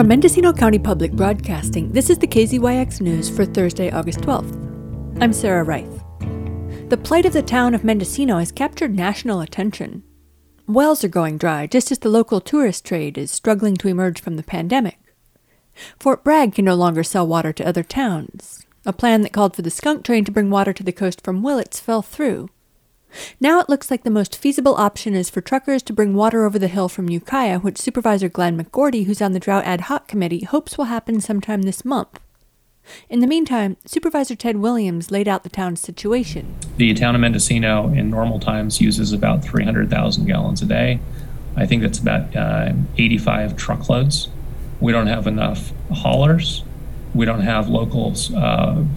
From Mendocino County Public Broadcasting, this is the KZYX News for Thursday, August 12th. I'm Sarah Wright. The plight of the town of Mendocino has captured national attention. Wells are going dry, just as the local tourist trade is struggling to emerge from the pandemic. Fort Bragg can no longer sell water to other towns. A plan that called for the skunk train to bring water to the coast from Willits fell through. Now it looks like the most feasible option is for truckers to bring water over the hill from Ukiah, which Supervisor Glenn McGordy, who's on the Drought Ad Hoc Committee, hopes will happen sometime this month. In the meantime, Supervisor Ted Williams laid out the town's situation. The town of Mendocino in normal times uses about 300,000 gallons a day. I think that's about 85 truckloads. We don't have enough haulers. We don't have local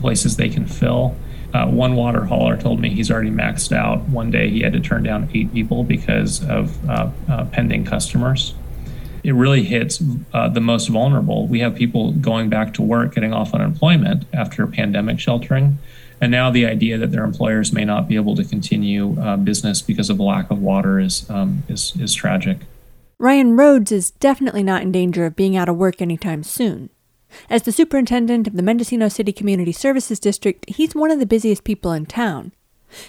places they can fill. One water hauler told me he's already maxed out. One day he had to turn down 8 people because of pending customers. It really hits the most vulnerable. We have people going back to work, getting off unemployment after pandemic sheltering. And now the idea that their employers may not be able to continue business because of lack of water is tragic. Ryan Rhodes is definitely not in danger of being out of work anytime soon. As the superintendent of the Mendocino City Community Services District, he's one of the busiest people in town.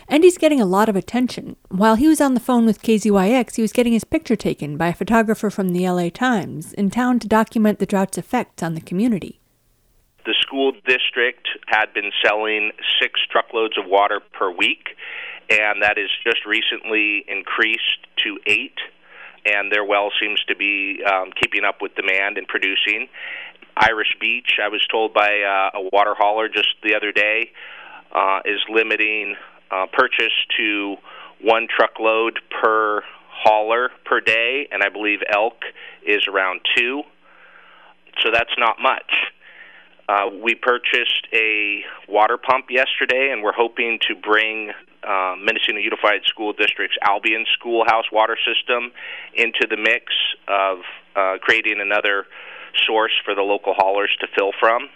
And he's getting a lot of attention. While he was on the phone with KZYX, he was getting his picture taken by a photographer from the LA Times in town to document the drought's effects on the community. The school district had been selling 6 truckloads of water per week, and that is just recently increased to 8, and their well seems to be keeping up with demand and producing. Irish Beach, I was told by a water hauler just the other day, is limiting purchase to 1 truckload per hauler per day, and I believe Elk is around 2, so that's not much. We purchased a water pump yesterday, and we're hoping to bring Mendocino Unified School District's Albion Schoolhouse water system into the mix of creating another source for the local haulers to fill from,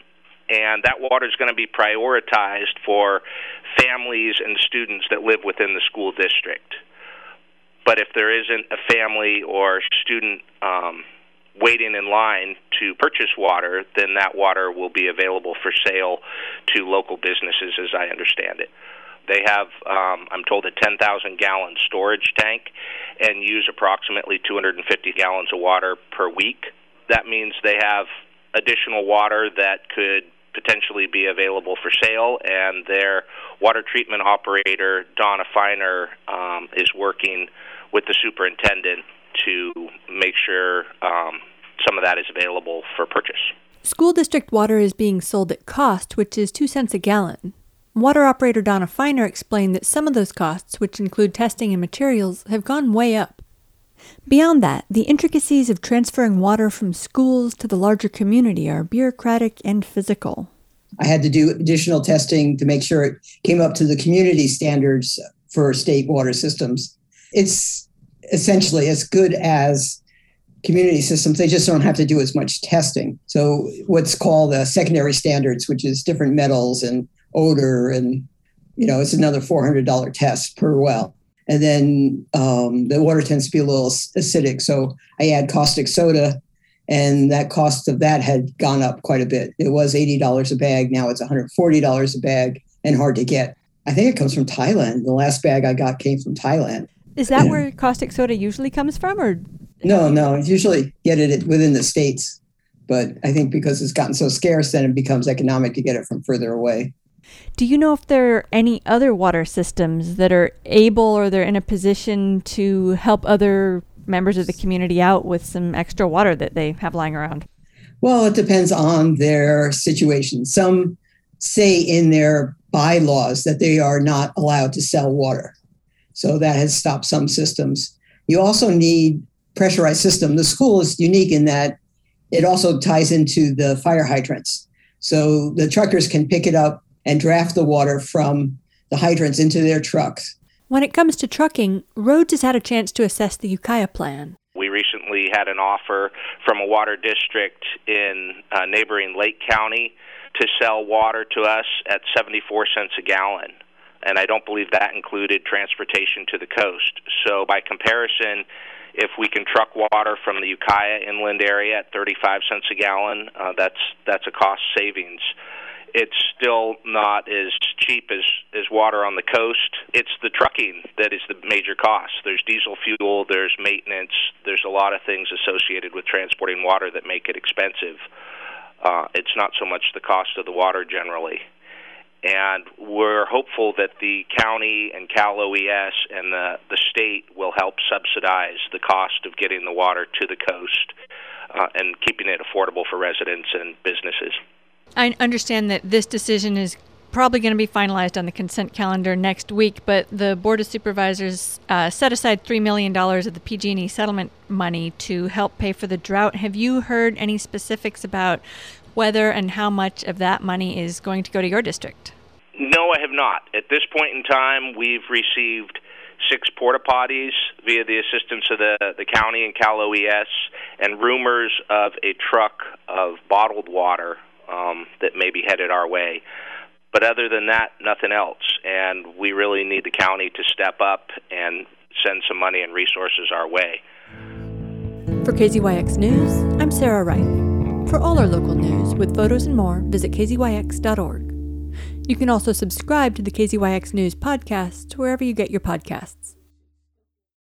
and that water is going to be prioritized for families and students that live within the school district. But if there isn't a family or student waiting in line to purchase water, then that water will be available for sale to local businesses, as I understand it. They have, I'm told, a 10,000-gallon storage tank and use approximately 250 gallons of water per week. That means they have additional water that could potentially be available for sale, and their water treatment operator, Donna Feiner, is working with the superintendent to make sure some of that is available for purchase. School district water is being sold at cost, which is 2 cents a gallon. Water operator Donna Feiner explained that some of those costs, which include testing and materials, have gone way up. Beyond that, the intricacies of transferring water from schools to the larger community are bureaucratic and physical. I had to do additional testing to make sure it came up to the community standards for state water systems. It's essentially as good as community systems. They just don't have to do as much testing. So what's called the secondary standards, which is different metals and odor, and it's another $400 test per well. And then the water tends to be a little acidic. So I add caustic soda, and that cost of that had gone up quite a bit. It was $80 a bag. Now it's $140 a bag and hard to get. I think it comes from Thailand. The last bag I got came from Thailand. Is that where caustic soda usually comes from? Or No. Usually get it within the States. But I think because it's gotten so scarce, then it becomes economic to get it from further away. Do you know if there are any other water systems that are able, or they're in a position to help other members of the community out with some extra water that they have lying around? Well, it depends on their situation. Some say in their bylaws that they are not allowed to sell water. So that has stopped some systems. You also need pressurized system. The school is unique in that it also ties into the fire hydrants. So the truckers can pick it up and draft the water from the hydrants into their trucks. When it comes to trucking, Rhodes has had a chance to assess the Ukiah plan. We recently had an offer from a water district in neighboring Lake County to sell water to us at 74 cents a gallon. And I don't believe that included transportation to the coast. So by comparison, If we can truck water from the Ukiah inland area at 35 cents a gallon, that's a cost savings. It's still not as cheap as water on the coast. It's the trucking that is the major cost. There's diesel fuel, there's maintenance, there's a lot of things associated with transporting water that make it expensive. It's not so much the cost of the water generally. And we're hopeful that the county and Cal OES and the state will help subsidize the cost of getting the water to the coast and keeping it affordable for residents and businesses. I understand that this decision is probably going to be finalized on the consent calendar next week, but the Board of Supervisors set aside $3 million of the PG&E settlement money to help pay for the drought. Have you heard any specifics about whether and how much of that money is going to go to your district? No, I have not. At this point in time, we've received 6 porta potties via the assistance of the county and Cal OES, and rumors of a truck of bottled water that may be headed our way. But other than that, nothing else. And we really need the county to step up and send some money and resources our way. For KZYX News, I'm Sarah Wright. For all our local news, with photos and more, visit kzyx.org. You can also subscribe to the KZYX News podcast wherever you get your podcasts.